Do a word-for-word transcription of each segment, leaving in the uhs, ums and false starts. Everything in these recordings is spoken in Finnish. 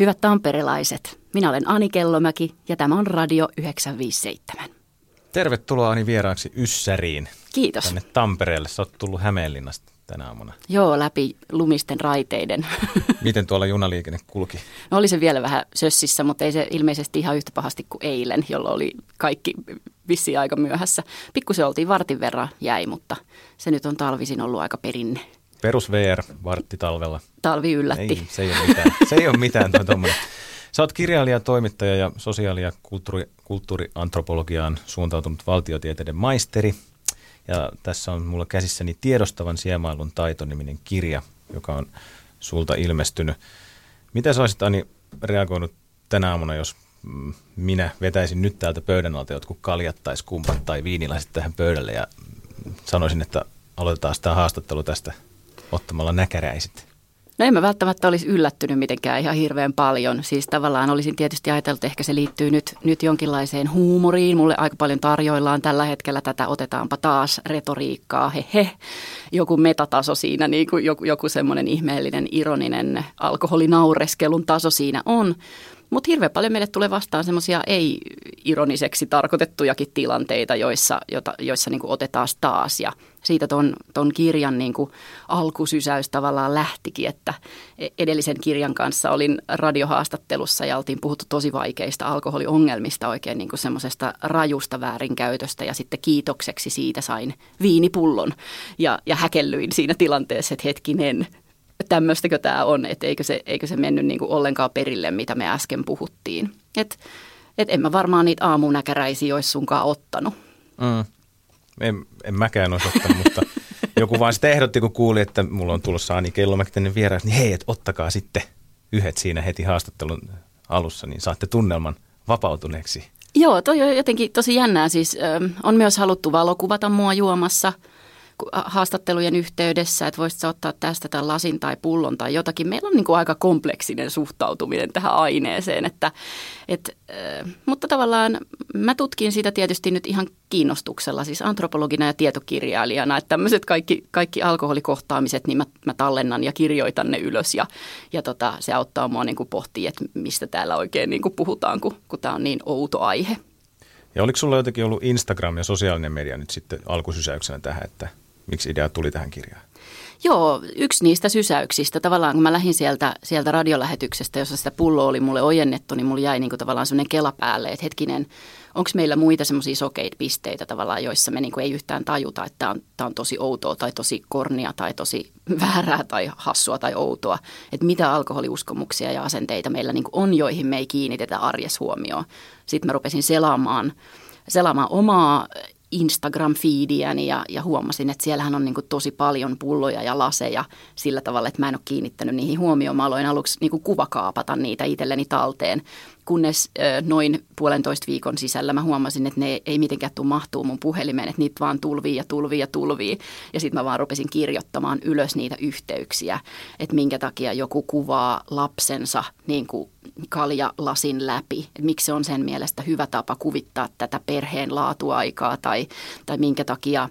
Hyvät tamperelaiset, minä olen Ani Kellomäki ja tämä on Radio yhdeksän viisi seitsemän. Tervetuloa Ani vieraaksi Yssäriin. Kiitos. Tänne Tampereelle. Sä oot tullut Hämeenlinnasta tänä aamuna. Joo, läpi lumisten raiteiden. Miten tuolla junaliikenne kulki? No oli se vielä vähän sössissä, mutta ei se ilmeisesti ihan yhtä pahasti kuin eilen, jolloin oli kaikki vissiin aika myöhässä. Pikkusen oltiin vartin verran jäi, mutta se nyt on talvisin ollut aika perinne. Perus V R vartti talvella. Talvi yllätti. Ei, se ei ole mitään. Se ei ole mitään toi tommoinen. Sä oot kirjailija, toimittaja ja sosiaali- ja kulttuuri, kulttuuriantropologiaan suuntautunut valtiotieteiden maisteri. Ja tässä on mulla käsissäni Tiedostavan siemailun taito -niminen kirja, joka on sulta ilmestynyt. Mitä sä olisit, Ani, reagoinut tänä aamuna, jos minä vetäisin nyt täältä pöydän alta jotkut kaljat tai skumpat tai viinilaiset tähän pöydälle ja sanoisin, että aloitetaan tämä haastattelu tästä ottamalla näkäräiset? No en mä välttämättä olisi yllättynyt mitenkään ihan hirveän paljon. Siis tavallaan olisin tietysti ajatellut, että ehkä se liittyy nyt, nyt jonkinlaiseen huumoriin. Mulle aika paljon tarjoillaan tällä hetkellä tätä otetaanpa taas retoriikkaa, he he. Joku metataso siinä, niin kuin joku, joku semmoinen ihmeellinen, ironinen alkoholinaureskelun taso siinä on. Mutta hirveän paljon meille tulee vastaan semmoisia ei-ironiseksi tarkoitettujakin tilanteita, joissa, jota, joissa niinku otetaan taas. Ja siitä ton, ton kirjan niinku alkusysäys tavallaan lähtikin, että edellisen kirjan kanssa olin radiohaastattelussa ja oltiin puhuttu tosi vaikeista alkoholiongelmista, oikein niinku semmoisesta rajusta väärinkäytöstä. Ja sitten kiitokseksi siitä sain viinipullon ja, ja häkellyin siinä tilanteessa, että hetkinen. Tämmöistäkö tämä on, että eikö se, eikö se mennyt niin kuin ollenkaan perille, mitä me äsken puhuttiin. Että et en mä varmaan niitä aamunäkäräisiä olisi sunkaan ottanut. Mm. En, en mäkään olisi ottanut, mutta joku vaan sitten ehdotti, kun kuuli, että mulla on tulossa Ani Kellomäki tänne vieraaksi, niin hei, et ottakaa sitten yhdet siinä heti haastattelun alussa, niin saatte tunnelman vapautuneeksi. Joo, toi on jotenkin tosi jännää. Siis, ö, on myös haluttu valokuvata mua juomassa haastattelujen yhteydessä, että voisit ottaa tästä tämän lasin tai pullon tai jotakin. Meillä on niin kuin aika kompleksinen suhtautuminen tähän aineeseen, että, et, mutta tavallaan mä tutkin sitä tietysti nyt ihan kiinnostuksella, siis antropologina ja tietokirjailijana, että tämmöiset kaikki, kaikki alkoholikohtaamiset, niin mä, mä tallennan ja kirjoitan ne ylös ja, ja tota, se auttaa mua niin kuin pohtia, että mistä täällä oikein niin kuin puhutaan, kun, kun tämä on niin outo aihe. Ja oliko sulla jotenkin ollut Instagram ja sosiaalinen media nyt sitten alkusysäyksenä tähän, että miksi idea tuli tähän kirjaan? Joo, yksi niistä sysäyksistä. Tavallaan kun mä lähdin sieltä, sieltä radiolähetyksestä, jossa sitä pulloa oli mulle ojennettu, niin mulla jäi niinku tavallaan semmoinen kela päälle, että hetkinen, onko meillä muita semmoisia sokeita pisteitä tavallaan, joissa me niinku ei yhtään tajuta, että tämä on, on tosi outoa tai tosi kornia tai tosi väärää tai hassua tai outoa. Että mitä alkoholiuskomuksia ja asenteita meillä niinku on, joihin me ei kiinnitetä arjes huomioon. Sitten mä rupesin selaamaan, selaamaan omaa Instagram-feediäni ja, ja huomasin, että siellähän on niin kuin tosi paljon pulloja ja laseja sillä tavalla, että mä en ole kiinnittänyt niihin huomioon. Mä aloin aluksi niin kuin kuvakaapata niitä itselleni talteen, kunnes noin puolentoista viikon sisällä mä huomasin, että ne ei mitenkään tule mahtuu mun puhelimeen, että niitä vaan tulvii ja tulvii ja tulvii. Ja sitten mä vaan rupesin kirjoittamaan ylös niitä yhteyksiä, että minkä takia joku kuvaa lapsensa niin kuin kaljalasin läpi, että miksi se on sen mielestä hyvä tapa kuvittaa tätä perheen laatuaikaa tai, tai minkä takia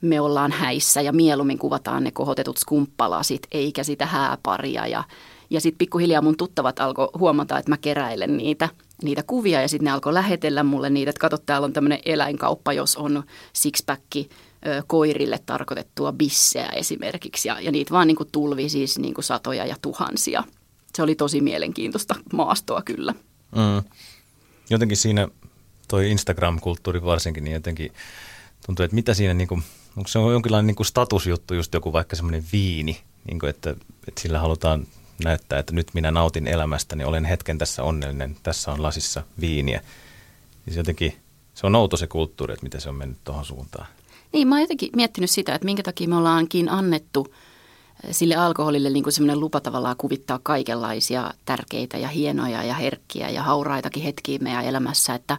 me ollaan häissä ja mieluummin kuvataan ne kohotetut skumppalasit eikä sitä hääparia ja Ja sitten pikkuhiljaa mun tuttavat alkoi huomata, että mä keräilen niitä, niitä kuvia ja sitten ne alkoi lähetellä mulle niitä, että kato, täällä on tämmöinen eläinkauppa, jos on sixpacki koirille tarkoitettua bisseä esimerkiksi. Ja, ja niitä vaan niinku tulvi siis niinku satoja ja tuhansia. Se oli tosi mielenkiintoista maastoa kyllä. Mm. Jotenkin siinä toi Instagram-kulttuuri varsinkin, niin jotenkin tuntuu, että mitä siinä, niinku, onko se jonkinlainen niinku statusjuttu, just joku vaikka semmoinen viini, niinku että, että sillä halutaan näyttää, että nyt minä nautin elämästäni, olen hetken tässä onnellinen, tässä on lasissa viiniä. Siis jotenkin se on outo se kulttuuri, että miten se on mennyt tuohon suuntaan. Niin, mä oon jotenkin miettinyt sitä, että minkä takia me ollaankin annettu sille alkoholille niin kuin semmoinen lupa tavallaan kuvittaa kaikenlaisia tärkeitä ja hienoja ja herkkiä ja hauraitakin hetkiä meidän elämässä, että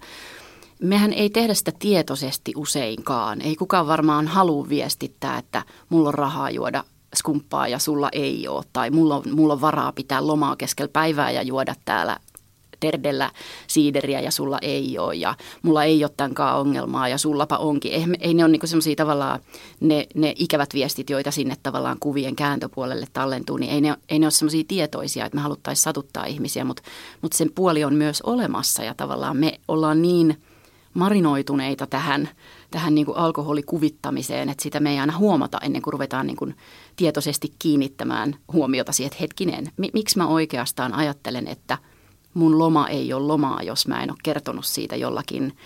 mehän ei tehdä sitä tietoisesti useinkaan. Ei kukaan varmaan halua viestittää, että mulla on rahaa juoda skumppaa ja sulla ei ole, tai mulla on, mulla on varaa pitää lomaa keskellä päivää ja juoda täällä Terdellä siideriä ja sulla ei ole ja mulla ei ole tämänkaan ongelmaa ja sullapa onkin. Ei, ei ne ole niinku semmoisia tavallaan ne, ne ikävät viestit, joita sinne tavallaan kuvien kääntöpuolelle tallentuu, niin ei ne, ei ne ole semmoisia tietoisia, että me haluttaisiin satuttaa ihmisiä, mutta mut sen puoli on myös olemassa ja tavallaan me ollaan niin marinoituneita tähän, tähän niin kuin alkoholikuvittamiseen, että sitä me ei aina huomata ennen kuin ruvetaan niin kuin tietoisesti kiinnittämään huomiota siihen, että hetkinen, miksi mä oikeastaan ajattelen, että mun loma ei ole lomaa, jos mä en ole kertonut siitä jollakin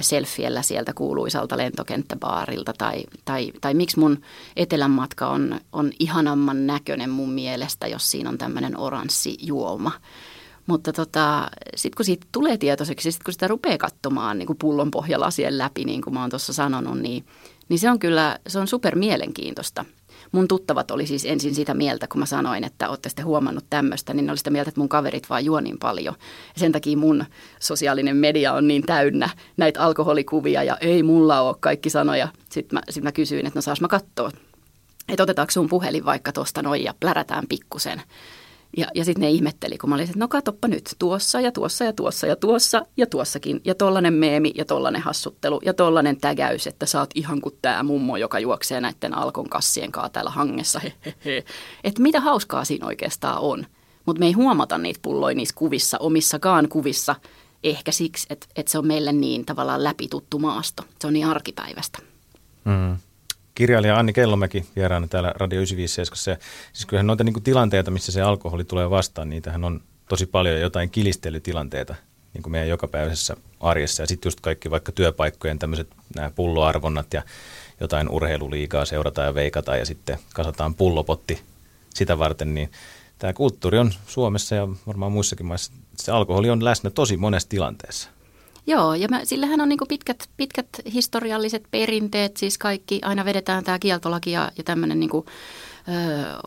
selfiellä sieltä kuuluisalta lentokenttäbaarilta tai, tai, tai miksi mun etelänmatka on, on ihanamman näköinen mun mielestä, jos siinä on tämmöinen oranssi juoma. Mutta tota, sitten kun siitä tulee tietoiseksi, sitten kun sitä rupeaa katsomaan niin kuin pullon pohjalasien läpi, niin kuin mä oon tuossa sanonut, niin, niin se on kyllä, se on super mielenkiintoista. Mun tuttavat oli siis ensin sitä mieltä, kun mä sanoin, että ootte sitten huomannut tämmöistä, niin ne oli sitä mieltä, että mun kaverit vaan juo niin paljon. Ja sen takia mun sosiaalinen media on niin täynnä näitä alkoholikuvia ja ei mulla ole kaikki sanoja. Sitten mä, sit mä kysyin, että no saas mä katsoa, että otetaanko sun puhelin vaikka tuosta noin ja plärätään pikkusen. Ja, ja sitten ne ihmetteli, kun mä olin, että no katoppa nyt, tuossa ja tuossa ja tuossa ja tuossa ja tuossakin. Ja tollainen meemi ja tollainen hassuttelu ja tollainen tägäys, että sä oot ihan kuin tää mummo, joka juoksee näiden alkon kassien kaa täällä hangessa. Että mitä hauskaa siinä oikeastaan on. Mutta me ei huomata niitä pulloja niissä kuvissa, omissakaan kuvissa, ehkä siksi, että et se on meille niin tavallaan läpituttu maasto. Se on niin arkipäivästä. Mm. Kirjailija Ani Kellomäki vieraana täällä Radio yhdeksänsataaviisikymmentäseitsemän. Siis kyllähän noita niinku tilanteita, missä se alkoholi tulee vastaan, niitähän on tosi paljon jotain kilistelytilanteita niinku meidän jokapäiväisessä arjessa. Ja sitten just kaikki vaikka työpaikkojen tämmöiset nämä pulloarvonnat ja jotain urheiluliigaa seurataan ja veikataan ja sitten kasataan pullopotti sitä varten. Niin tämä kulttuuri on Suomessa ja varmaan muissakin maissa, se alkoholi on läsnä tosi monessa tilanteessa. Joo, ja mä, sillähän on niinku pitkät, pitkät historialliset perinteet, siis kaikki, aina vedetään tämä kieltolaki ja, ja tämmöinen niinku,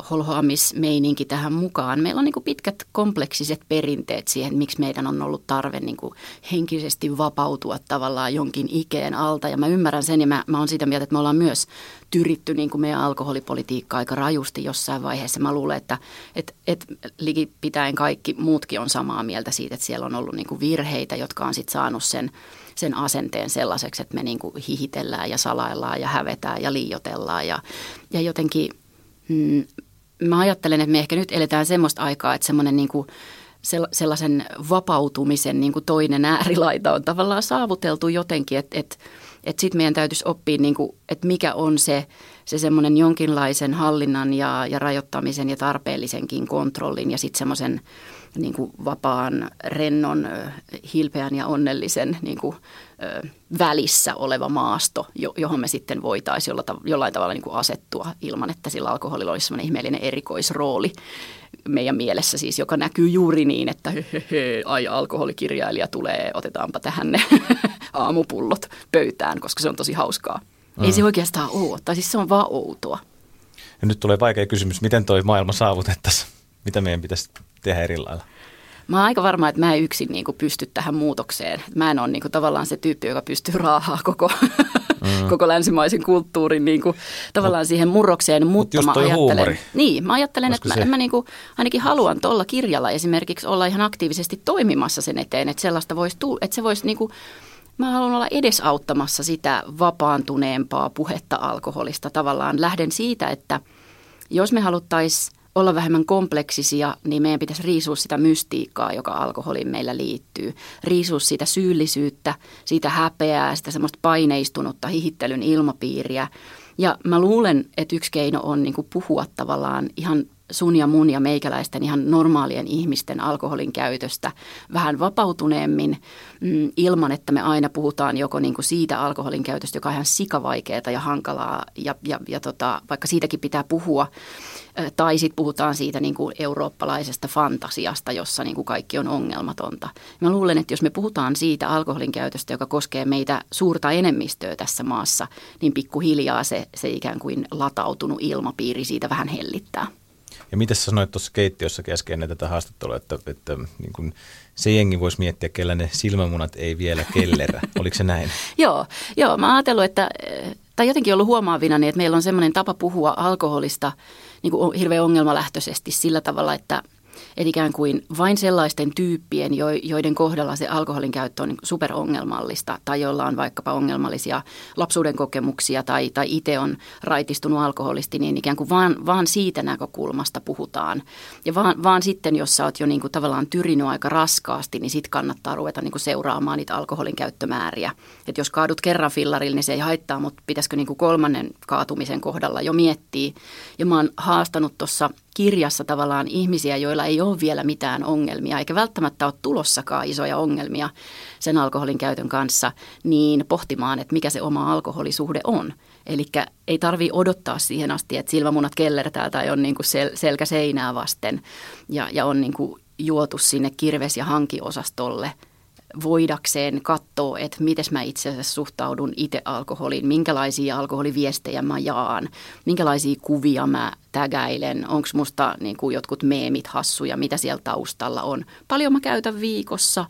holhoamismeininki tähän mukaan. Meillä on niinku pitkät kompleksiset perinteet siihen, miksi meidän on ollut tarve niinku henkisesti vapautua tavallaan jonkin ikeen alta. Ja mä ymmärrän sen ja mä, mä oon siitä mieltä, että me ollaan myös tyritty niinku meidän alkoholipolitiikkaa aika rajusti jossain vaiheessa. Mä luulen, että et, et, likipitäen kaikki muutkin on samaa mieltä siitä, että siellä on ollut niinku virheitä, jotka on sitten saanut sen, sen asenteen sellaiseksi, että me niinku hihitellään ja salaillaan ja hävetään ja liioitellaan ja, ja jotenkin... Mä ajattelen, että me ehkä nyt eletään semmoista aikaa, että semmoinen niin kuin sellaisen vapautumisen niin kuin toinen äärilaita on tavallaan saavuteltu jotenkin, että, että, että sitten meidän täytyisi oppia, niin kuin, että mikä on se, se semmoinen jonkinlaisen hallinnan ja, ja rajoittamisen ja tarpeellisenkin kontrollin ja sitten semmoisen niin kuin vapaan, rennon, hilpeän ja onnellisen niin kuin välissä oleva maasto, johon me sitten voitaisiin jollain tavalla niin kuin asettua ilman, että sillä alkoholilla olisi sellainen ihmeellinen erikoisrooli meidän mielessä siis, joka näkyy juuri niin, että hei, hei, hei, ai alkoholikirjailija tulee, otetaanpa tähän ne aamupullot pöytään, koska se on tosi hauskaa. Mm. Ei se oikeastaan ole, tai siis se on vaan outoa. Ja nyt tulee vaikea kysymys, miten toi maailma saavutettaisiin? Mitä meidän pitäisi tehdä eri lailla? Mä oon aika varma, että mä en yksin niin kuin pysty tähän muutokseen. Mä en ole niin kuin tavallaan se tyyppi, joka pystyy raahaa koko, mm. koko länsimaisen kulttuurin niin kuin, tavallaan mut, siihen murrokseen. Mutta just toi mä ajattelen, huumori. Niin, mä ajattelen, Olisiko että mä, mä niin kuin, ainakin haluan tuolla kirjalla esimerkiksi olla ihan aktiivisesti toimimassa sen eteen, että sellaista voisi tulla, että se voisi niin kuin, mä haluan olla edesauttamassa sitä vapaantuneempaa puhetta alkoholista. Tavallaan lähden siitä, että jos me haluttaisiin olla vähemmän kompleksisia, niin meidän pitäisi riisua sitä mystiikkaa, joka alkoholiin meillä liittyy. Riisua sitä syyllisyyttä, siitä häpeää, sitä semmoista paineistunutta hihittelyn ilmapiiriä. Ja mä luulen, että yksi keino on niin kuin puhua tavallaan ihan sun ja mun ja meikäläisten ihan normaalien ihmisten alkoholin käytöstä vähän vapautuneemmin mm, ilman, että me aina puhutaan joko niin kuin siitä alkoholin käytöstä, joka on ihan sikavaikeaa ja hankalaa ja, ja, ja tota, vaikka siitäkin pitää puhua. Tai sitten puhutaan siitä niin kuin eurooppalaisesta fantasiasta, jossa niin kuin kaikki on ongelmatonta. Mä luulen, että jos me puhutaan siitä alkoholin käytöstä, joka koskee meitä suurta enemmistöä tässä maassa, niin pikkuhiljaa se, se ikään kuin latautunut ilmapiiri siitä vähän hellittää. Ja mitä sä sanoit tuossa keittiössä äsken ennen tätä haastattelua, että, että niin kun se jengi voisi miettiä, kellä ne silmämunat ei vielä kellerä. Oliko se näin? Joo, joo, mä oon ajatellut, että, tai jotenkin ollut huomaavinani, että meillä on semmoinen tapa puhua alkoholista niin kuin hirveän ongelmalähtöisesti sillä tavalla, että, Eli ikään kuin vain sellaisten tyyppien, joiden kohdalla se alkoholin käyttö on superongelmallista tai joilla on vaikkapa ongelmallisia lapsuuden kokemuksia tai, tai itse on raitistunut alkoholisti, niin ikään kuin vaan, vaan siitä näkökulmasta puhutaan. Ja vaan, vaan sitten, jos sä oot jo niin kuin tavallaan tyrinyt aika raskaasti, niin sit kannattaa ruveta niin kuin seuraamaan niitä alkoholin käyttömääriä. Että jos kaadut kerran fillarilla, niin se ei haittaa, mutta pitäisikö niin kuin kolmannen kaatumisen kohdalla jo miettiä. Ja mä oon haastanut tuossa kirjassa tavallaan ihmisiä, joilla ei ole vielä mitään ongelmia, eikä välttämättä ole tulossakaan isoja ongelmia sen alkoholin käytön kanssa, niin pohtimaan, että mikä se oma alkoholisuhde on. Eli ei tarvitse odottaa siihen asti, että silmämunat kellertää tai on niin kuin sel- selkä seinää vasten ja, ja on niin kuin juotu sinne kirves- ja hankiosastolle voidakseen katsoa, että miten mä itse asiassa suhtaudun itse alkoholiin, minkälaisia alkoholiviestejä mä jaan, minkälaisia kuvia mä tägäilen, onko musta niin kuin jotkut meemit hassuja, mitä siellä taustalla on, paljon mä käytän viikossa,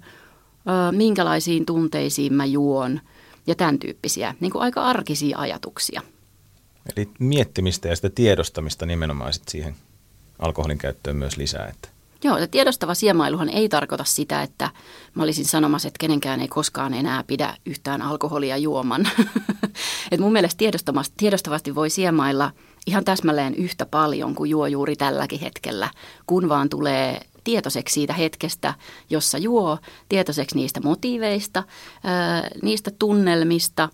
minkälaisiin tunteisiin mä juon ja tämän tyyppisiä, niin kuin aika arkisia ajatuksia. Eli miettimistä ja sitä tiedostamista nimenomaan sit siihen alkoholin käyttöön myös lisää, että joo, ja tiedostava siemailuhan ei tarkoita sitä, että mä olisin sanomassa, että kenenkään ei koskaan enää pidä yhtään alkoholia juoman. Et mun mielestä tiedostavasti voi siemailla ihan täsmälleen yhtä paljon kuin juo juuri tälläkin hetkellä, kun vaan tulee tietoiseksi siitä hetkestä, jossa juo, tietoiseksi niistä motiiveista, niistä tunnelmista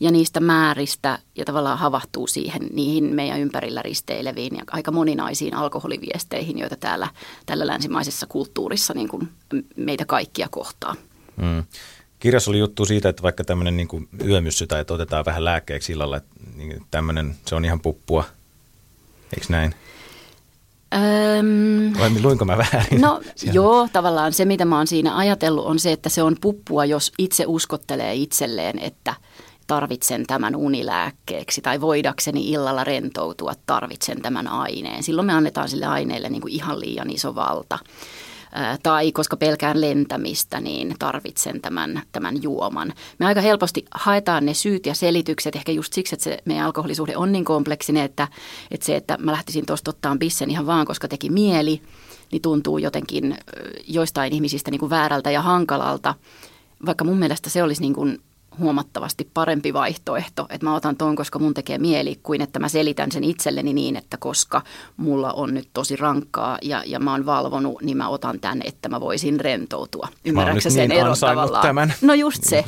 ja niistä määristä ja tavallaan havahtuu siihen niihin meidän ympärillä risteileviin ja aika moninaisiin alkoholiviesteihin, joita täällä tällä länsimaisessa kulttuurissa niin kuin meitä kaikkia kohtaa. Mm. Kirjassa oli juttu siitä, että vaikka tämmöinen niin kuin yömyssy tai että otetaan vähän lääkkeeksi illalla, että tämmöinen se on ihan puppua, eikö näin? Öm, Vai luinko mä väärin? No siellä? Joo, tavallaan se mitä mä oon siinä ajatellut on se, että se on puppua, jos itse uskottelee itselleen, että tarvitsen tämän unilääkkeeksi tai voidakseni illalla rentoutua, tarvitsen tämän aineen. Silloin me annetaan sille aineelle niin kuin ihan liian iso valta. Ää, tai koska pelkään lentämistä, niin tarvitsen tämän, tämän juoman. Me aika helposti haetaan ne syyt ja selitykset ehkä just siksi, että se meidän alkoholisuhde on niin kompleksinen, että, että se, että mä lähtisin tuosta ottaan bissen ihan vaan, koska teki mieli, niin tuntuu jotenkin joistain ihmisistä niin kuin väärältä ja hankalalta, vaikka mun mielestä se olisi niin kuin huomattavasti parempi vaihtoehto, että mä otan ton, koska mun tekee mieli, kuin että mä selitän sen itselleni niin, että koska mulla on nyt tosi rankkaa ja, ja mä oon valvonut, niin mä otan tän, että mä voisin rentoutua. Ymmärrätkö sen niin eron tavallaan? Tämän. No just se,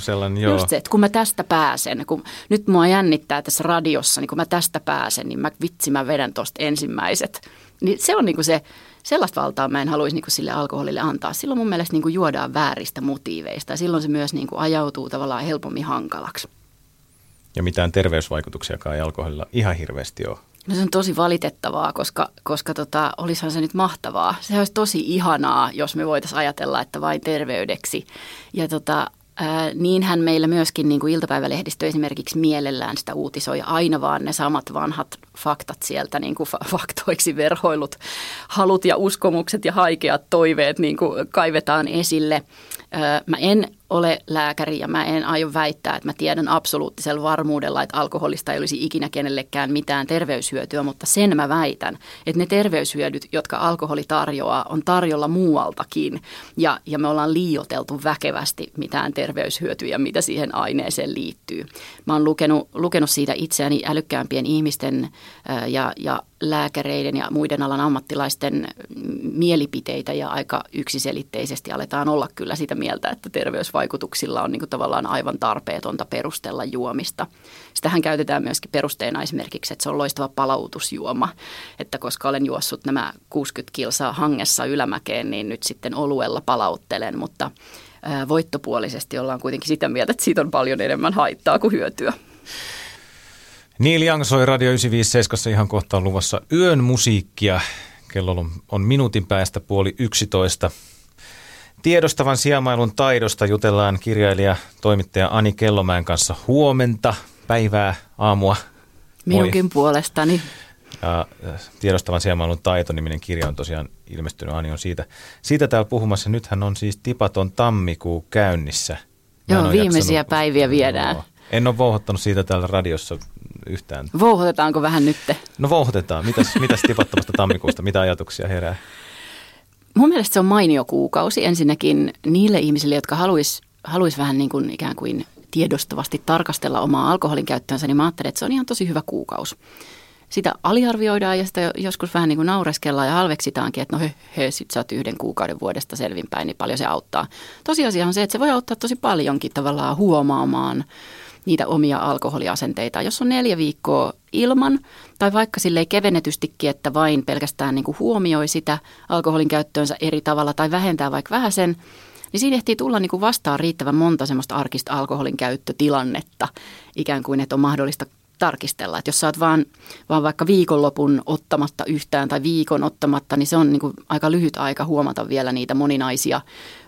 just se, että kun mä tästä pääsen, kun nyt mua jännittää tässä radiossa, niin kun mä tästä pääsen, niin mä vitsi mä vedän tosta ensimmäiset. Niin se on niinku se, sellaista valtaa mä en haluaisi niinku sille alkoholille antaa. Silloin mun mielestä niinku juodaan vääristä motiiveista ja silloin se myös niinku ajautuu tavallaan helpommin hankalaksi. Ja mitään terveysvaikutuksiakaan ei alkoholilla ihan hirveästi ole. No se on tosi valitettavaa, koska, koska tota, olisihan se nyt mahtavaa. Sehän olisi tosi ihanaa, jos me voitaisiin ajatella, että vain terveydeksi. Ja tota, ää, niinhän meillä myöskin niinku iltapäivälehdistö esimerkiksi mielellään sitä uutisoi aina vaan ne samat vanhat faktat sieltä niin kuin faktoiksi verhoilut, halut ja uskomukset ja haikeat toiveet niin kuin kaivetaan esille. Öö, mä en ole lääkäri ja mä en aio väittää, että mä tiedän absoluuttisella varmuudella, että alkoholista ei olisi ikinä kenellekään mitään terveyshyötyä, mutta sen mä väitän, että ne terveyshyödyt, jotka alkoholi tarjoaa, on tarjolla muualtakin ja, ja me ollaan liioiteltu väkevästi mitään terveyshyötyjä, mitä siihen aineeseen liittyy. Mä oon lukenut, lukenut siitä itseäni älykkäämpien ihmisten Ja, ja lääkäreiden ja muiden alan ammattilaisten mielipiteitä ja aika yksiselitteisesti aletaan olla kyllä sitä mieltä, että terveysvaikutuksilla on niin kuin tavallaan aivan tarpeetonta perustella juomista. Sitähän käytetään myöskin perusteena esimerkiksi, että se on loistava palautusjuoma, että koska olen juossut nämä kuusikymmentä kilsaa hangessa ylämäkeen, niin nyt sitten oluella palauttelen, mutta ää, voittopuolisesti ollaan kuitenkin sitä mieltä, että siitä on paljon enemmän haittaa kuin hyötyä. Neil Young soi Radio yhdeksänsataaviisikymmentäseitsemän ihan kohtaan luvassa yön musiikkia. Kello on minuutin päästä puoli yksitoista. Tiedostavan siemailun taidosta jutellaan kirjailija, toimittaja Ani Kellomäen kanssa huomenta, päivää, aamua. Minunkin puolestani. Ja Tiedostavan siemailun taito-niminen kirja on tosiaan ilmestynyt. Ani on siitä, siitä täällä puhumassa. Nythän on siis tipaton tammikuu käynnissä. Mä Joo, viimeisiä jaksanut, päiviä viedään. Joo. En ole vouhottanut siitä täällä radiossa yhtään. Vouhotetaanko vähän nytte? No vouhotetaan. Mitäs, mitäs tipattomasta tammikuusta? Mitä ajatuksia herää? Mun mielestä se on mainio kuukausi ensinnäkin niille ihmisille, jotka haluaisi haluais vähän niin kuin ikään kuin tiedostavasti tarkastella omaa alkoholin käyttöönsä, niin mä ajattelen, että se on ihan tosi hyvä kuukausi. Sitä aliarvioidaan ja sitä joskus vähän niin kuin naureskellaan ja halveksitaankin, että no hö, hö, sit sä oot yhden kuukauden vuodesta selvinpäin, niin paljon se auttaa. Tosiasia on se, että se voi auttaa tosi paljonkin tavallaan huomaamaan niitä omia alkoholiasenteita. Jos on neljä viikkoa ilman tai vaikka silleen kevennetystikin, että vain pelkästään niin kuin huomioi sitä alkoholin käyttöönsä eri tavalla tai vähentää vaikka vähäsen, niin siinä ehtii tulla niin kuin vastaan riittävän monta semmoista arkista alkoholin käyttötilannetta ikään kuin, että on mahdollista tarkistella. Että jos sä oot vaan, vaan vaikka viikonlopun ottamatta yhtään tai viikon ottamatta, niin se on niin kuin aika lyhyt aika huomata vielä niitä moninaisia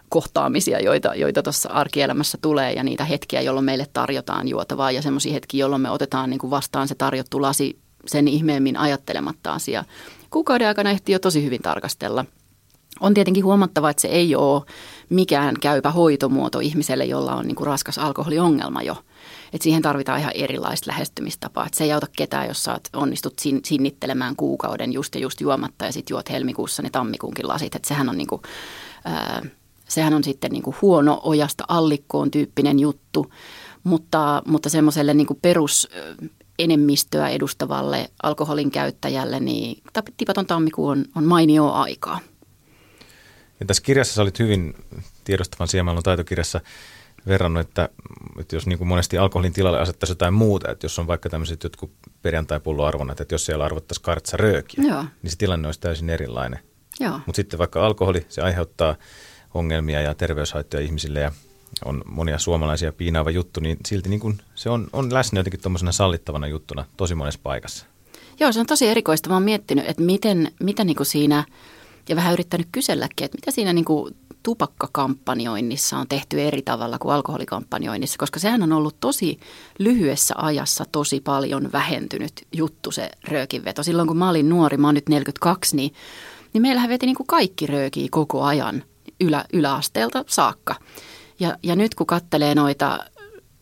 kohtaamisia, joita, joita tuossa arkielämässä tulee ja niitä hetkiä, jolloin meille tarjotaan juotavaa ja semmoisia hetkiä, jolloin me otetaan niin kuin vastaan se tarjottu lasi sen ihmeemmin ajattelematta asiaa. Kuukauden aikana ehtii jo tosi hyvin tarkastella. On tietenkin huomattava, että se ei ole mikään käypä hoitomuoto ihmiselle, jolla on niin kuin raskas alkoholiongelma jo. Et siihen tarvitaan ihan erilaista lähestymistapaa. Et se ei auta ketään, jos sä onnistut sin- sinnittelemään kuukauden just ja just juomatta ja sitten juot helmikuussa ne tammikuunkin lasit. Et sehän on, niinku, ää, sehän on sitten niinku huono ojasta allikkoon tyyppinen juttu, mutta, mutta semmoiselle niinku perus enemmistöä edustavalle alkoholin käyttäjälle, niin tipaton tammikuun on, on mainio aikaa. Ja tässä kirjassa sä olit hyvin Tiedostavan siemailun taitokirjassa verrannut, että, että jos niin kuin monesti alkoholin tilalle asettaisiin jotain muuta, että jos on vaikka tämmöiset jotkut perjantai-pulloarvonat, että jos siellä arvottaisiin kartsaröökiä, Joo. niin se tilanne olisi täysin erilainen. Mutta sitten vaikka alkoholi, se aiheuttaa ongelmia ja terveyshaittoja ihmisille ja on monia suomalaisia piinaava juttu, niin silti niin kuin se on, on läsnä jotenkin tuommoisena sallittavana juttuna tosi monessa paikassa. Joo, se on tosi erikoista. Mä oon miettinyt, että miten, mitä niin kuin siinä, ja vähän yrittänyt kyselläkin, että mitä siinä niin kuin tupakkakampanjoinnissa on tehty eri tavalla kuin alkoholikampanjoinnissa, koska sehän on ollut tosi lyhyessä ajassa tosi paljon vähentynyt juttu se röökinveto. Silloin kun mä olin nuori, mä oon nyt neljäkymmentäkaksi, niin, niin meillähän veti niin kuin kaikki röökiä koko ajan ylä, yläasteelta saakka. Ja, ja nyt kun kattelee noita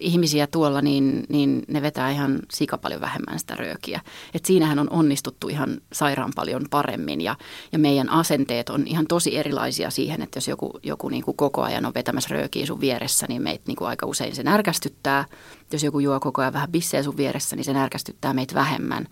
ihmisiä tuolla, niin, niin ne vetää ihan sika paljon vähemmän sitä röökiä. Et siinähän on onnistuttu ihan sairaan paljon paremmin ja, ja meidän asenteet on ihan tosi erilaisia siihen, että jos joku, joku niin kuin koko ajan on vetämässä röökiä sun vieressä, niin meitä niin kuin aika usein se närkästyttää. Jos joku juo koko ajan vähän bisseä sun vieressä, niin se närkästyttää meitä vähemmän.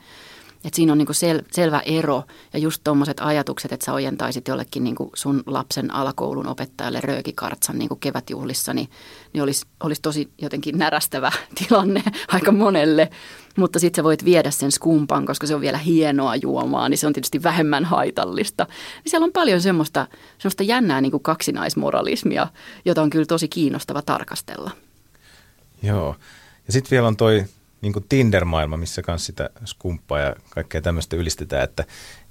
Et siinä on niin kuin sel, selvä ero ja just tuommoiset ajatukset, että sä ojentaisit jollekin niin kuin sun lapsen alakoulun opettajalle röökikartsan niin kuin kevätjuhlissa, niin, niin olisi, olisi tosi jotenkin närästävä tilanne aika monelle. Mutta sitten sä voit viedä sen skumpan, koska se on vielä hienoa juomaa, niin se on tietysti vähemmän haitallista. Niin siellä on paljon semmoista, semmoista jännää niin kuin kaksinaismoralismia, jota on kyllä tosi kiinnostava tarkastella. Joo. Ja sitten vielä on toi niin kuin Tinder-maailma, missä kanssa sitä skumppaa ja kaikkea tämmöistä ylistetään, että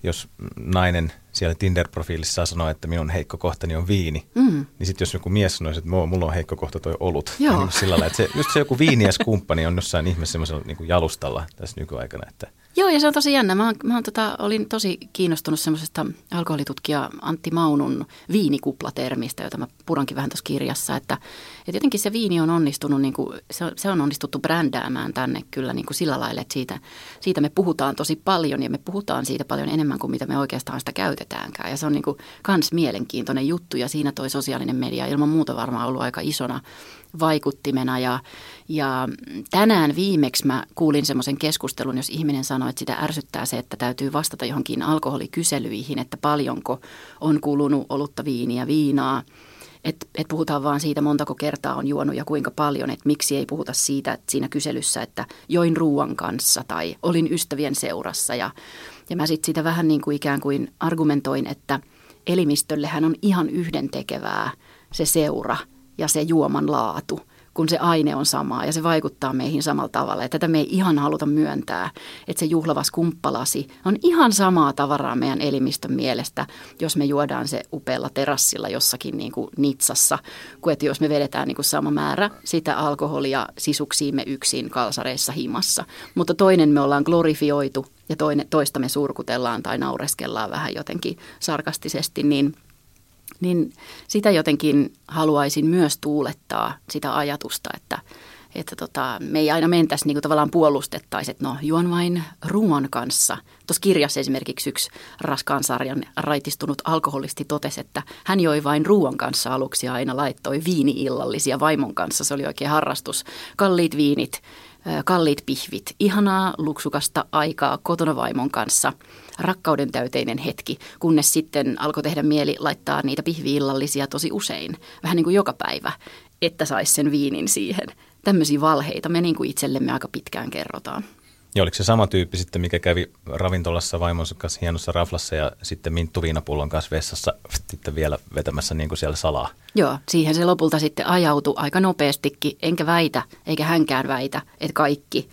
jos nainen siellä Tinder-profiilissa saa sanoa, että minun heikko kohtani on viini, mm. niin sitten jos joku mies sanoisi, että mulla on heikko kohta toi olut, niin sillä lailla, että se, just se joku viini ja skumppa niin on jossain ihmeessä semmoisella niin kuin jalustalla tässä nykyaikana. Että joo, ja se on tosi jännä. Mä, oon, mä oon, tota, olin tosi kiinnostunut semmoisesta alkoholitutkija Antti Maunun viinikuplatermistä, jota mä purankin vähän tuossa kirjassa, että et jotenkin se viini on onnistunut, niin kuin, se, on, se on onnistuttu brändäämään tänne kyllä niin kuin sillä lailla, että siitä, siitä me puhutaan tosi paljon ja me puhutaan siitä paljon enemmän kuin mitä me oikeastaan sitä käytetäänkään. Ja se on niin kuin kans mielenkiintoinen juttu ja siinä toi sosiaalinen media ilman muuta varmaan ollut aika isona vaikuttimena ja, ja tänään viimeksi mä kuulin semmoisen keskustelun, jos ihminen sanoi, että sitä ärsyttää se, että täytyy vastata johonkin alkoholikyselyihin, että paljonko on kulunut olutta viiniä, viinaa. Että et puhutaan vaan siitä, montako kertaa on juonut ja kuinka paljon, että miksi ei puhuta siitä että siinä kyselyssä, että join ruuan kanssa tai olin ystävien seurassa. Ja, ja mä sitten sitä vähän niin kuin ikään kuin argumentoin, että elimistöllehän on ihan yhdentekevää se seura ja se juoman laatu, kun se aine on samaa ja se vaikuttaa meihin samalla tavalla. Ja tätä me ei ihan haluta myöntää, että se juhlava skumppalasi on ihan samaa tavaraa meidän elimistön mielestä, jos me juodaan se upealla terassilla jossakin niin kuin Nitsassa, kuin että jos me vedetään niin kuin sama määrä sitä alkoholia sisuksiimme yksin kalsareissa himassa. Mutta toinen me ollaan glorifioitu ja toinen, toista me surkutellaan tai naureskellaan vähän jotenkin sarkastisesti, niin niin sitä jotenkin haluaisin myös tuulettaa sitä ajatusta, että, Että tota, me ei aina mentäisi niin kuin tavallaan puolustettaisiin, että no juon vain ruoan kanssa. Tuossa kirjassa esimerkiksi yksi raskaan sarjan raitistunut alkoholisti totesi, että hän joi vain ruoan kanssa aluksi ja aina laittoi viini-illallisia vaimon kanssa. Se oli oikein harrastus. Kalliit viinit, kalliit pihvit, ihanaa luksukasta aikaa kotona vaimon kanssa. Rakkauden täyteinen hetki, kunnes sitten alkoi tehdä mieli laittaa niitä pihvi-illallisia tosi usein, vähän niin kuin joka päivä, että saisi sen viinin siihen. Tämmöisiä valheita me niin kuin itsellemme aika pitkään kerrotaan. Ja oliko se sama tyyppi sitten, mikä kävi ravintolassa vaimonsa kanssa hienossa raflassa ja sitten minttuviinapullon kanssa vessassa sitten vielä vetämässä niin kuin siellä salaa? Joo, siihen se lopulta sitten ajautui aika nopeastikin. Enkä väitä, eikä hänkään väitä, että kaikki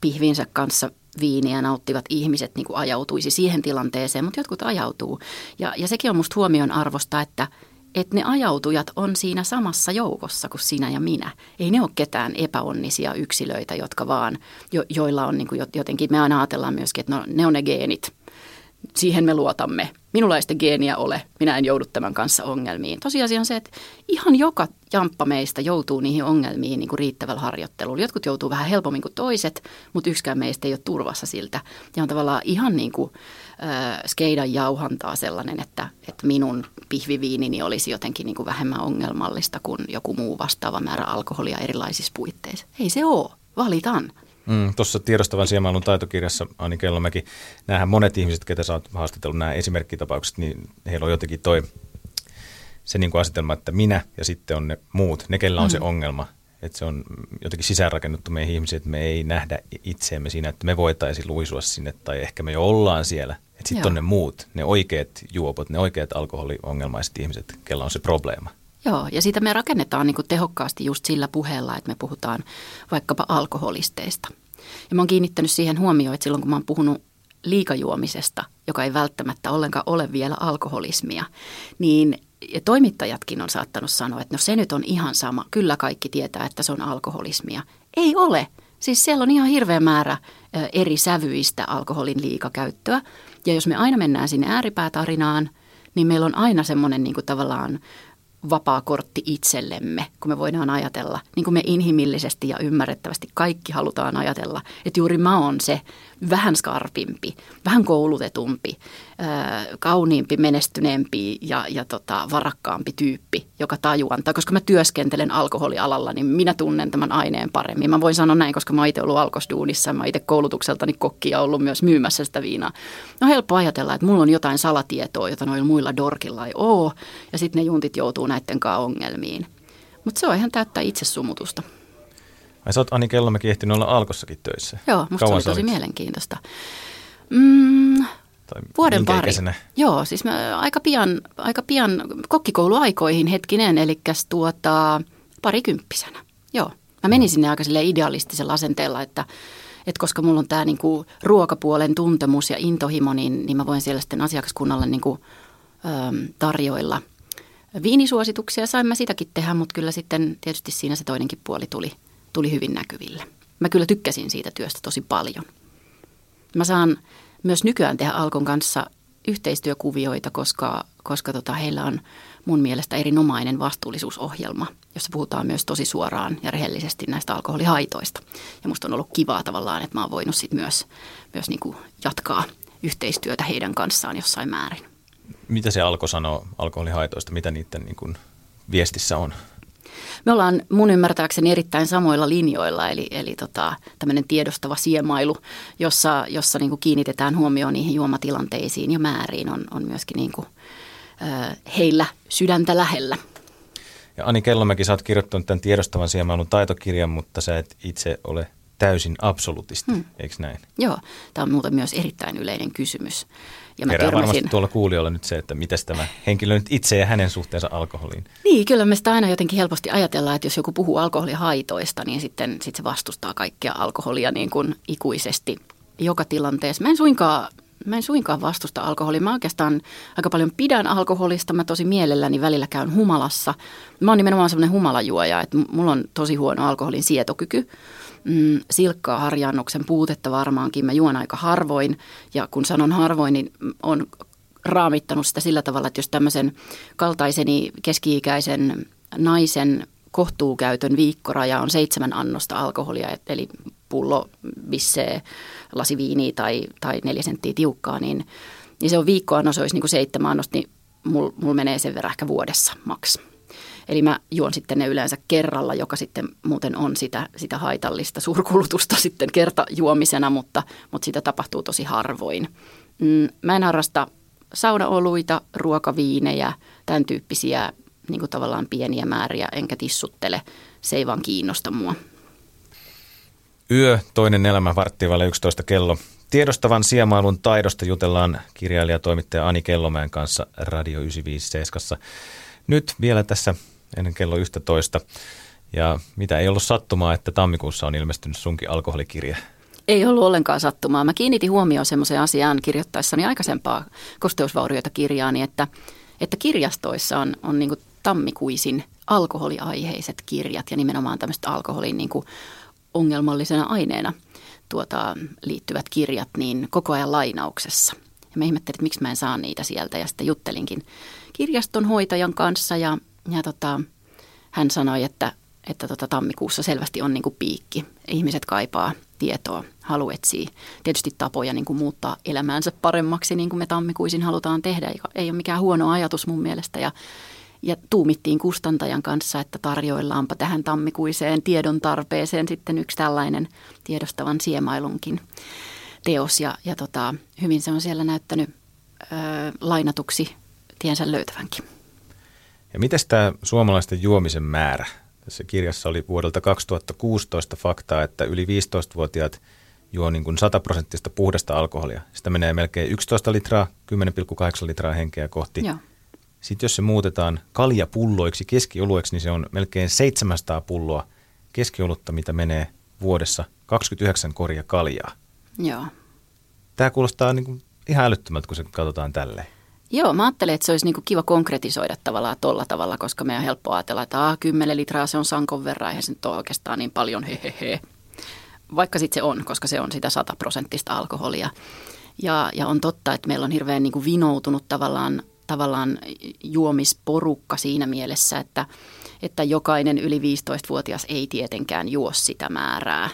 pihvinsä kanssa viiniä nauttivat ihmiset niin kuin ajautuisi siihen tilanteeseen, mutta jotkut ajautuu. Ja, ja sekin on musta huomion arvosta, että että ne ajautujat on siinä samassa joukossa kuin sinä ja minä. Ei ne ole ketään epäonnisia yksilöitä, jotka vaan, jo, joilla on niin kuin jotenkin, me aina ajatellaan myöskin, että no, ne on ne geenit. Siihen me luotamme. Minulla ei sitä geeniä ole, minä en joudu tämän kanssa ongelmiin. Tosiasia on se, että ihan joka jamppa meistä joutuu niihin ongelmiin niin kuin riittävällä harjoittelulla. Jotkut joutuu vähän helpommin kuin toiset, mutta yksikään meistä ei ole turvassa siltä. Ja on tavallaan ihan niin kuin äh, skeidan jauhantaa sellainen, että, että minun pihviviinini olisi jotenkin niin kuin vähemmän ongelmallista kuin joku muu vastaava määrä alkoholia erilaisissa puitteissa. Ei se ole, valitan. Mm, tuossa Tiedostavan siemailun taitokirjassa, Ani Kellomäki, näähän monet ihmiset, ketä sä oot haastatellut, nämä esimerkkitapaukset, niin heillä on jotenkin toi se niin kuin asetelma, että minä ja sitten on ne muut, ne kellä on mm. se ongelma. Että se on jotenkin sisäänrakennettu meihin ihmisiin, että me ei nähdä itseämme siinä, että me voitaisiin luisua sinne tai ehkä me jo ollaan siellä. Että sitten on ne muut, ne oikeat juopot, ne oikeat alkoholiongelmaiset ihmiset, kellä on se probleema. Joo, ja siitä me rakennetaan niin kuin tehokkaasti just sillä puheella, että me puhutaan vaikkapa alkoholisteista. Ja mä oon kiinnittänyt siihen huomioon, että silloin kun mä oon puhunut liikajuomisesta, joka ei välttämättä ollenkaan ole vielä alkoholismia, niin toimittajatkin on saattanut sanoa, että no se nyt on ihan sama. Kyllä kaikki tietää, että se on alkoholismia. Ei ole. Siis siellä on ihan hirveä määrä eri sävyistä alkoholin liikakäyttöä. Ja jos me aina mennään sinne ääripäätarinaan, niin meillä on aina semmoinen niin kuin tavallaan vapaa kortti itsellemme, kun me voidaan ajatella, niin kuin me inhimillisesti ja ymmärrettävästi kaikki halutaan ajatella, että juuri mä oon se vähän skarpimpi, vähän koulutetumpi, kauniimpi, menestyneempi ja, ja tota, varakkaampi tyyppi, joka tajuantaa. Koska mä työskentelen alkoholialalla, niin minä tunnen tämän aineen paremmin. Mä voin sanoa näin, koska mä oon itse ollut alkosduunissa ja mä oon itse koulutukseltani kokki ja ollut myös myymässä sitä viinaa. No helppo ajatella, että mulla on jotain salatietoa, jota noilla muilla dorkilla ei oo, ja sitten ne juntit joutuu näiden kanssa ongelmiin. Mutta se on ihan täyttää itsesumutusta. Ai sä oot, Ani Kellomäki, ehtinyt olla Alkossakin töissä. Joo, musta Kauan se oli tosi mielenkiintoista. Mm, vuoden pari. Ikäisenä? Joo, siis mä aika pian, aika pian kokkikouluaikoihin hetkinen, eli tuota, parikymppisenä. Joo, mä menin sinne aika silleen idealistisella asenteella, että, että koska mulla on tää niinku ruokapuolen tuntemus ja intohimo, niin, niin mä voin siellä sitten asiakaskunnalle niinku, äm, tarjoilla viinisuosituksia. Sain mä sitäkin tehdä, mutta kyllä sitten tietysti siinä se toinenkin puoli tuli. tuli hyvin näkyville. Mä kyllä tykkäsin siitä työstä tosi paljon. Mä saan myös nykyään tehdä Alkon kanssa yhteistyökuvioita, koska, koska tota, heillä on mun mielestä erinomainen vastuullisuusohjelma, jossa puhutaan myös tosi suoraan ja rehellisesti näistä alkoholihaitoista. Ja musta on ollut kivaa tavallaan, että mä oon voinut sit myös, myös niinku jatkaa yhteistyötä heidän kanssaan jossain määrin. Mitä se Alko sanoo alkoholihaitoista? Mitä niiden niin kun viestissä on? Me ollaan mun ymmärtääkseni erittäin samoilla linjoilla, eli, eli tota, tämmöinen tiedostava siemailu, jossa, jossa niin kuin kiinnitetään huomioon niihin juomatilanteisiin ja määriin, on, on myöskin niin kuin, ö, heillä sydäntä lähellä. Ja Ani Kellomäki, sä oot kirjoittanut tämän Tiedostavan siemailun taitokirjan, mutta sä et itse ole täysin absolutisti, hmm. eikö näin? Joo, tämä on muuten myös erittäin yleinen kysymys. Ja mä kerää törmäsin varmasti tuolla kuulijoilla nyt se, että mitäs tämä henkilö nyt itse ja hänen suhteensa alkoholiin. Niin, kyllä me sitä aina jotenkin helposti ajatellaan, että jos joku puhuu alkoholihaitoista, niin sitten sit se vastustaa kaikkea alkoholia niin kuin ikuisesti joka tilanteessa. Mä en suinkaan, mä en suinkaan vastusta alkoholia. Mä oikeastaan aika paljon pidän alkoholista. Mä tosi mielelläni välillä käyn humalassa. Mä oon nimenomaan semmoinen humalajuoja, että mulla on tosi huono alkoholin sietokyky. Mm, silkkaa harjannuksen puutetta varmaankin. Mä juon aika harvoin ja kun sanon harvoin, niin on raamittanut sitä sillä tavalla, että jos tämmöisen kaltaiseni keski-ikäisen naisen kohtuukäytön viikkoraja on seitsemän annosta alkoholia, eli pullo, bissee, lasi viiniä tai, tai neljä senttiä tiukkaa, niin, niin se on viikkoannos, olisi niin kuin seitsemän annosta, niin mul, mul menee sen verran ehkä vuodessa maks. Eli mä juon sitten ne yleensä kerralla, joka sitten muuten on sitä, sitä haitallista suurkulutusta sitten kertajuomisena, mutta, mutta sitä tapahtuu tosi harvoin. Mm, mä en harrasta saunaoluita, ruokaviinejä, tämän tyyppisiä niin kuin tavallaan pieniä määriä, enkä tissuttele. Se ei vaan kiinnosta mua. Yö, toinen elämä, varttivalle yksitoista kello. Tiedostavan siemailun taidosta jutellaan kirjailija-toimittaja Ani Kellomäen kanssa Radio yhdeksänsataaviisikymmentäseitsemän. Nyt vielä tässä ennen kello yksitoista. Ja mitä ei ollut sattumaa, että tammikuussa on ilmestynyt sunkin alkoholikirja? Ei ollut ollenkaan sattumaa. Mä kiinnitin huomioon semmoiseen asiaan kirjoittaessani aikaisempaa kosteusvaurioita kirjaani, että, että kirjastoissa on, on niin kuin tammikuisin alkoholiaiheiset kirjat ja nimenomaan tämmöiset alkoholin niin kuin ongelmallisena aineena tuota, liittyvät kirjat niin koko ajan lainauksessa. Ja mä ihmettelin, että miksi mä en saa niitä sieltä ja sitten juttelinkin kirjastonhoitajan kanssa ja, ja tota, hän sanoi, että, että tota, tammikuussa selvästi on niin kuin piikki. Ihmiset kaipaa tietoa, halu etsii tietysti tapoja niin kuin muuttaa elämäänsä paremmaksi, niin kuin me tammikuisin halutaan tehdä. Ei ole mikään huono ajatus mun mielestä ja, ja tuumittiin kustantajan kanssa, että tarjoillaanpa tähän tammikuiseen tiedon tarpeeseen sitten yksi tällainen tiedostavan siemailunkin teos ja, ja tota, hyvin se on siellä näyttänyt ö, lainatuksi tiensä löytävänkin. Ja mites tämä suomalaisten juomisen määrä? Tässä kirjassa oli vuodelta kaksituhattakuusitoista faktaa, että yli viisitoistavuotiaat juo niin kuin sataprosenttista puhdasta alkoholia. Sitä menee melkein yksitoista litraa, kymmenen pilkku kahdeksan litraa henkeä kohti. Joo. Sitten jos se muutetaan kaljapulloiksi, keskiolueksi, niin se on melkein seitsemänsataa pulloa keskiolutta, mitä menee vuodessa kaksikymmentäyhdeksän koria kaljaa. Joo. Tämä kuulostaa niin kuin ihan älyttömältä, kun se katsotaan tälleen. Joo, mä ajattelen, että se olisi niin kuin kiva konkretisoida tavallaan tolla tavalla, koska meidän on helppo ajatella, että ah, kymmenen litraa se on sankon verran, eihän se nyt ole oikeastaan niin paljon, hehehe. Vaikka sitten se on, koska se on sitä sataprosenttista alkoholia. Ja, ja on totta, että meillä on hirveän niin kuin vinoutunut tavallaan, tavallaan juomisporukka siinä mielessä, että, että jokainen yli viisitoistavuotias ei tietenkään juo sitä määrää.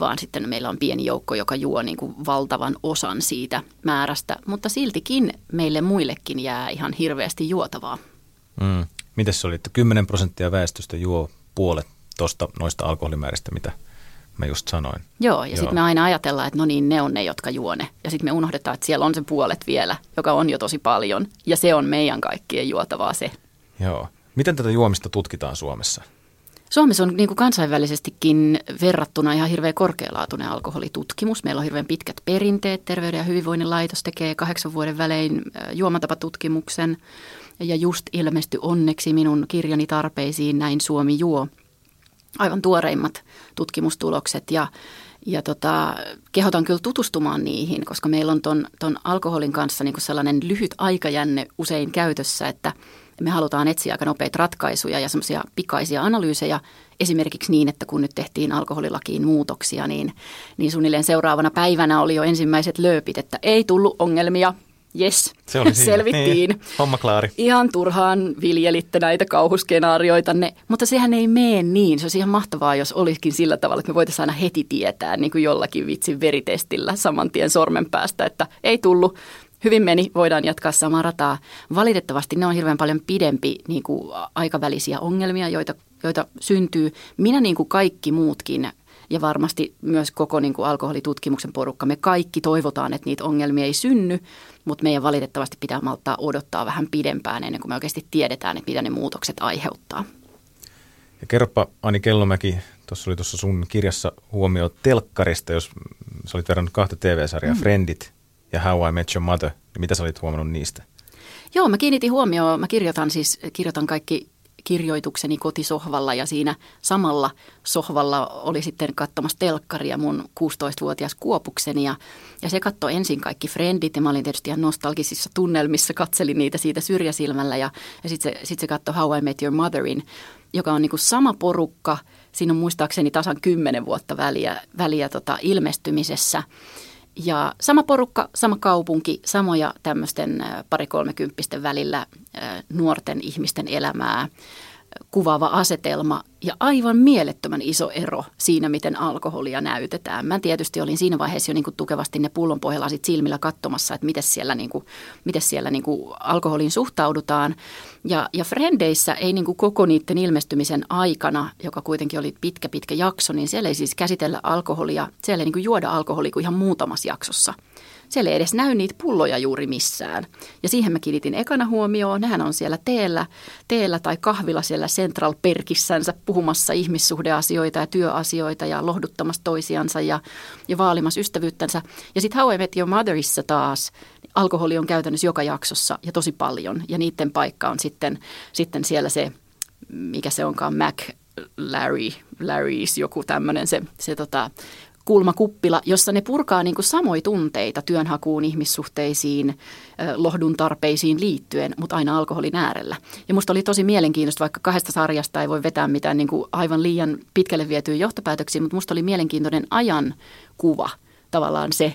Vaan sitten meillä on pieni joukko, joka juo niin kuin valtavan osan siitä määrästä, mutta siltikin meille muillekin jää ihan hirveästi juotavaa. Mm. Mites se oli, että kymmenen prosenttia väestöstä juo puolet tosta noista alkoholimääristä, mitä mä just sanoin? Joo, ja sitten me aina ajatellaan, että no niin, ne on ne, jotka juo ne. Ja sitten me unohdetaan, että siellä on se puolet vielä, joka on jo tosi paljon, ja se on meidän kaikkien juotavaa se. Joo. Miten tätä juomista tutkitaan Suomessa? Suomessa on niin kuin kansainvälisestikin verrattuna ihan hirveän korkealaatuinen alkoholitutkimus. Meillä on hirveän pitkät perinteet. Terveyden ja hyvinvoinnin laitos tekee kahdeksan vuoden välein juomatapatutkimuksen ja just ilmestyi onneksi minun kirjani tarpeisiin näin Suomi juo. Aivan tuoreimmat tutkimustulokset ja, ja tota, kehotan kyllä tutustumaan niihin, koska meillä on ton, ton alkoholin kanssa niin kuin sellainen lyhyt aikajänne usein käytössä, että me halutaan etsiä aika nopeita ratkaisuja ja semmoisia pikaisia analyysejä, esimerkiksi niin, että kun nyt tehtiin alkoholilakiin muutoksia, niin, niin suunnilleen seuraavana päivänä oli jo ensimmäiset lööpit, että ei tullut ongelmia, jes, selvittiin. Niin, homma klaari. Ihan turhaan viljelitte näitä kauhuskenaarioitanne, mutta sehän ei mene niin. Se olisi ihan mahtavaa, jos olisikin sillä tavalla, että me voitaisiin aina heti tietää niin kuin jollakin vitsin veritestillä saman tien sormen päästä, että ei tullut. Hyvin meni, voidaan jatkaa samaa rataa. Valitettavasti ne on hirveän paljon pidempi niin kuin aikavälisiä ongelmia, joita, joita syntyy. Minä niin kuin kaikki muutkin ja varmasti myös koko niin kuin alkoholitutkimuksen porukka, me kaikki toivotaan, että niitä ongelmia ei synny, mutta meidän valitettavasti pitää malttaa odottaa vähän pidempään ennen kuin me oikeasti tiedetään, että mitä ne muutokset aiheuttaa. Ja kerropa Ani Kellomäki, tuossa oli tuossa sun kirjassa huomio telkkarista, jos sä olit verrannut kahta tee vee-sarjaa, mm. Friendit ja How I Met Your Mother, niin mitä sä olit huomannut niistä? Joo, mä kiinnitin huomioon, mä kirjoitan siis, kirjoitan kaikki kirjoitukseni kotisohvalla ja siinä samalla sohvalla oli sitten katsomassa telkkaria mun kuusitoistavuotias kuopukseni ja, ja se katsoi ensin kaikki Friendit ja mä olin tietysti ihan nostalgisissa tunnelmissa, katselin niitä siitä syrjäsilmällä ja, ja sitten se, sit se katsoi How I Met Your Motherin, joka on niin kuin sama porukka, siinä on muistaakseni tasan kymmenen vuotta väliä, väliä tota ilmestymisessä. Ja sama porukka, sama kaupunki, samoja tämmöisten pari-kolmekymppisten välillä nuorten ihmisten elämää kuvaava asetelma ja aivan mielettömän iso ero siinä, miten alkoholia näytetään. Mä tietysti olin siinä vaiheessa jo niin kuin tukevasti ne pullonpohjalasit silmillä katsomassa, että miten siellä, niin kuin, miten siellä niin kuin alkoholiin suhtaudutaan. Ja, ja Frendeissä ei niin kuin koko niiden ilmestymisen aikana, joka kuitenkin oli pitkä pitkä jakso, niin siellä ei siis käsitellä alkoholia, siellä ei niin kuin juoda alkoholia kuin ihan muutamassa jaksossa. Siellä ei edes näy niitä pulloja juuri missään. Ja siihen mä kiinnitin ekana huomioon. Nehän on siellä teellä, teellä tai kahvilla siellä Central Perkissänsä puhumassa ihmissuhdeasioita ja työasioita ja lohduttamassa toisiansa ja, ja vaalimassa ystävyyttänsä. Ja sitten How I Met Your Motherissa taas alkoholi on käytännössä joka jaksossa ja tosi paljon. Ja niiden paikka on sitten, sitten siellä se, mikä se onkaan, Mac Larry, Larry's joku tämmöinen se, se tota... kulmakuppila, jossa ne purkaa niin kuin samoja tunteita työnhakuun, ihmissuhteisiin, lohdun tarpeisiin liittyen, mutta aina alkoholin äärellä. Ja musta oli tosi mielenkiintoista, vaikka kahdesta sarjasta ei voi vetää mitään niin kuin aivan liian pitkälle vietyä johtopäätöksiä, mutta musta oli mielenkiintoinen ajankuva tavallaan se,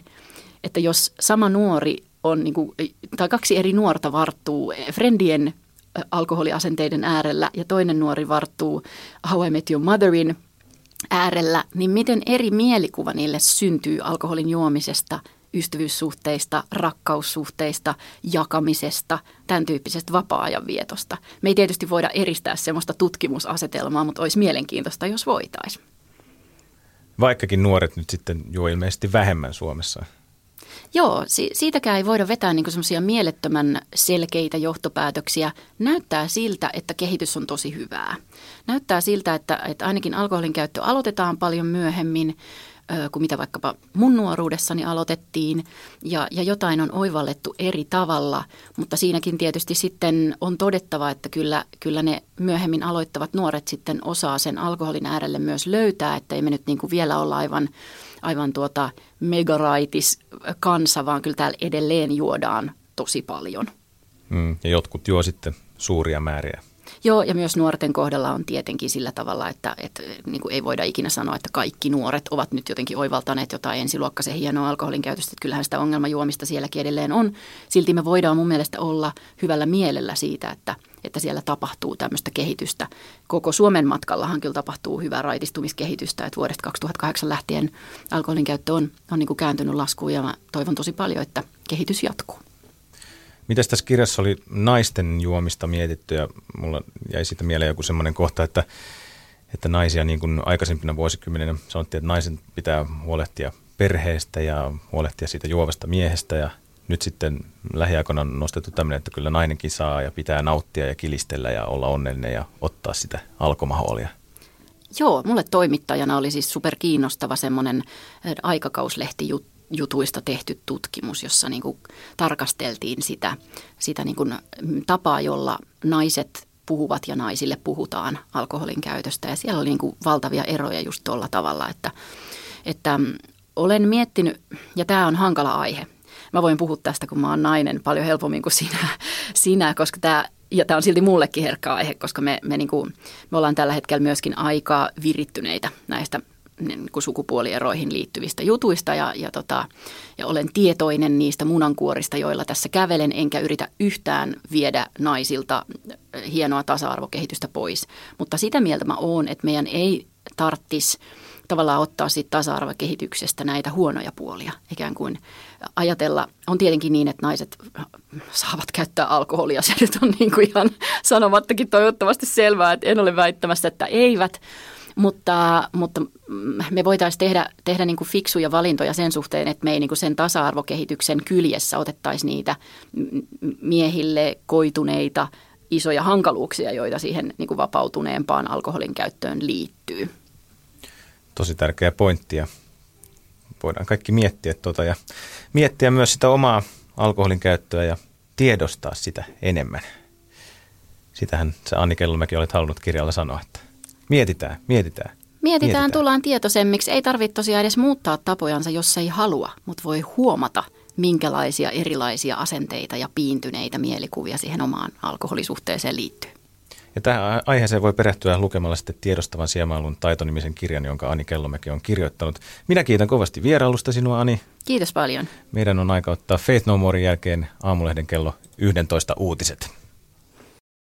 että jos sama nuori on, niin kuin, tai kaksi eri nuorta varttuu Friendien alkoholiasenteiden äärellä ja toinen nuori varttuu How I Met Your Motherin äärellä, niin miten eri mielikuva niille syntyy alkoholin juomisesta, ystävyyssuhteista, rakkaussuhteista, jakamisesta, tämän tyyppisestä vapaa-ajan vietosta. Me ei tietysti voida eristää sellaista tutkimusasetelmaa, mutta olisi mielenkiintoista, jos voitaisiin. Vaikkakin nuoret nyt sitten juo ilmeisesti vähemmän Suomessa. Joo, si- siitäkään ei voida vetää niinku semmoisia mielettömän selkeitä johtopäätöksiä. Näyttää siltä, että kehitys on tosi hyvää. Näyttää siltä, että, että ainakin alkoholin käyttö aloitetaan paljon myöhemmin ö, kuin mitä vaikkapa mun nuoruudessani aloitettiin. Ja, ja jotain on oivallettu eri tavalla, mutta siinäkin tietysti sitten on todettava, että kyllä, kyllä ne myöhemmin aloittavat nuoret sitten osaa sen alkoholin äärelle myös löytää, että ei me nyt niinku vielä olla aivan... aivan tuota megaraitis kansa, vaan kyllä täällä edelleen juodaan tosi paljon. Mm, ja jotkut juo sitten suuria määriä. Joo, ja myös nuorten kohdalla on tietenkin sillä tavalla, että, että niin kuin ei voida ikinä sanoa, että kaikki nuoret ovat nyt jotenkin oivaltaneet jotain ensiluokkaisen hienoa alkoholin käytöstä. Että kyllähän sitä ongelmajuomista sielläkin edelleen on. Silti me voidaan mun mielestä olla hyvällä mielellä siitä, että, että siellä tapahtuu tämmöistä kehitystä. Koko Suomen matkallahan kyllä tapahtuu hyvää raitistumiskehitystä, että vuodesta kaksituhattakahdeksan lähtien alkoholin käyttö on, on niin kuin kääntynyt laskuun ja mä toivon tosi paljon, että kehitys jatkuu. Mitäs tässä kirjassa oli naisten juomista mietitty ja mulla jäi siitä mieleen joku semmoinen kohta, että, että naisia niin kuin aikaisempina vuosikymmeninä sanottiin, että naisen pitää huolehtia perheestä ja huolehtia siitä juovasta miehestä ja nyt sitten lähiaikoina on nostettu tämmöinen, että kyllä nainenkin saa ja pitää nauttia ja kilistellä ja olla onnellinen ja ottaa sitä alkomahoolia. Joo, mulle toimittajana oli siis superkiinnostava semmoinen aikakauslehtijuttu. Jutuista tehty tutkimus, jossa niin kuin tarkasteltiin sitä, sitä niin kuin tapaa, jolla naiset puhuvat ja naisille puhutaan alkoholin käytöstä. Ja siellä oli niin kuin valtavia eroja just tuolla tavalla, että, että olen miettinyt, ja tämä on hankala aihe. Mä voin puhua tästä, kun mä oon nainen, paljon helpommin kuin sinä, sinä koska tämä... Ja tämä on silti mullekin herkkä aihe, koska me, me, niin kuin, me ollaan tällä hetkellä myöskin aika virittyneitä näistä niin kuin sukupuolieroihin liittyvistä jutuista ja, ja, tota, ja olen tietoinen niistä munankuorista, joilla tässä kävelen, enkä yritä yhtään viedä naisilta hienoa tasa-arvokehitystä pois. Mutta sitä mieltä mä oon, että meidän ei tarvitsisi tavallaan ottaa siitä tasa-arvokehityksestä näitä huonoja puolia. Ikään kuin ajatella, on tietenkin niin, että naiset saavat käyttää alkoholia. Se nyt on niin kuin ihan sanomattakin toivottavasti selvää, että en ole väittämässä, että eivät. Mutta, mutta me voitaisiin tehdä, tehdä niin kuin fiksuja valintoja sen suhteen, että me ei niin kuin sen tasa-arvokehityksen kyljessä otettaisi niitä miehille koituneita isoja hankaluuksia, joita siihen niin kuin vapautuneempaan alkoholin käyttöön liittyy. Tosi tärkeä pointti ja voidaan kaikki miettiä tuota ja miettiä myös sitä omaa alkoholin käyttöä ja tiedostaa sitä enemmän. Sitähän sä, Ani Kellomäki, olet halunnut kirjalla sanoa, että... Mietitään, mietitään. Mietitään, mietitään. Tullaan tietoisemmiksi. Ei tarvitse tosiaan edes muuttaa tapojansa, jos ei halua, mutta voi huomata, minkälaisia erilaisia asenteita ja piintyneitä mielikuvia siihen omaan alkoholisuhteeseen liittyy. Ja tähän aiheeseen voi perehtyä lukemalla sitten Tiedostavan siemailun taitonimisen kirjan, jonka Ani Kellomäki on kirjoittanut. Minä kiitän kovasti vierailusta sinua, Ani. Kiitos paljon. Meidän on aika ottaa Faith No Moren jälkeen Aamulehden kello yksitoista uutiset.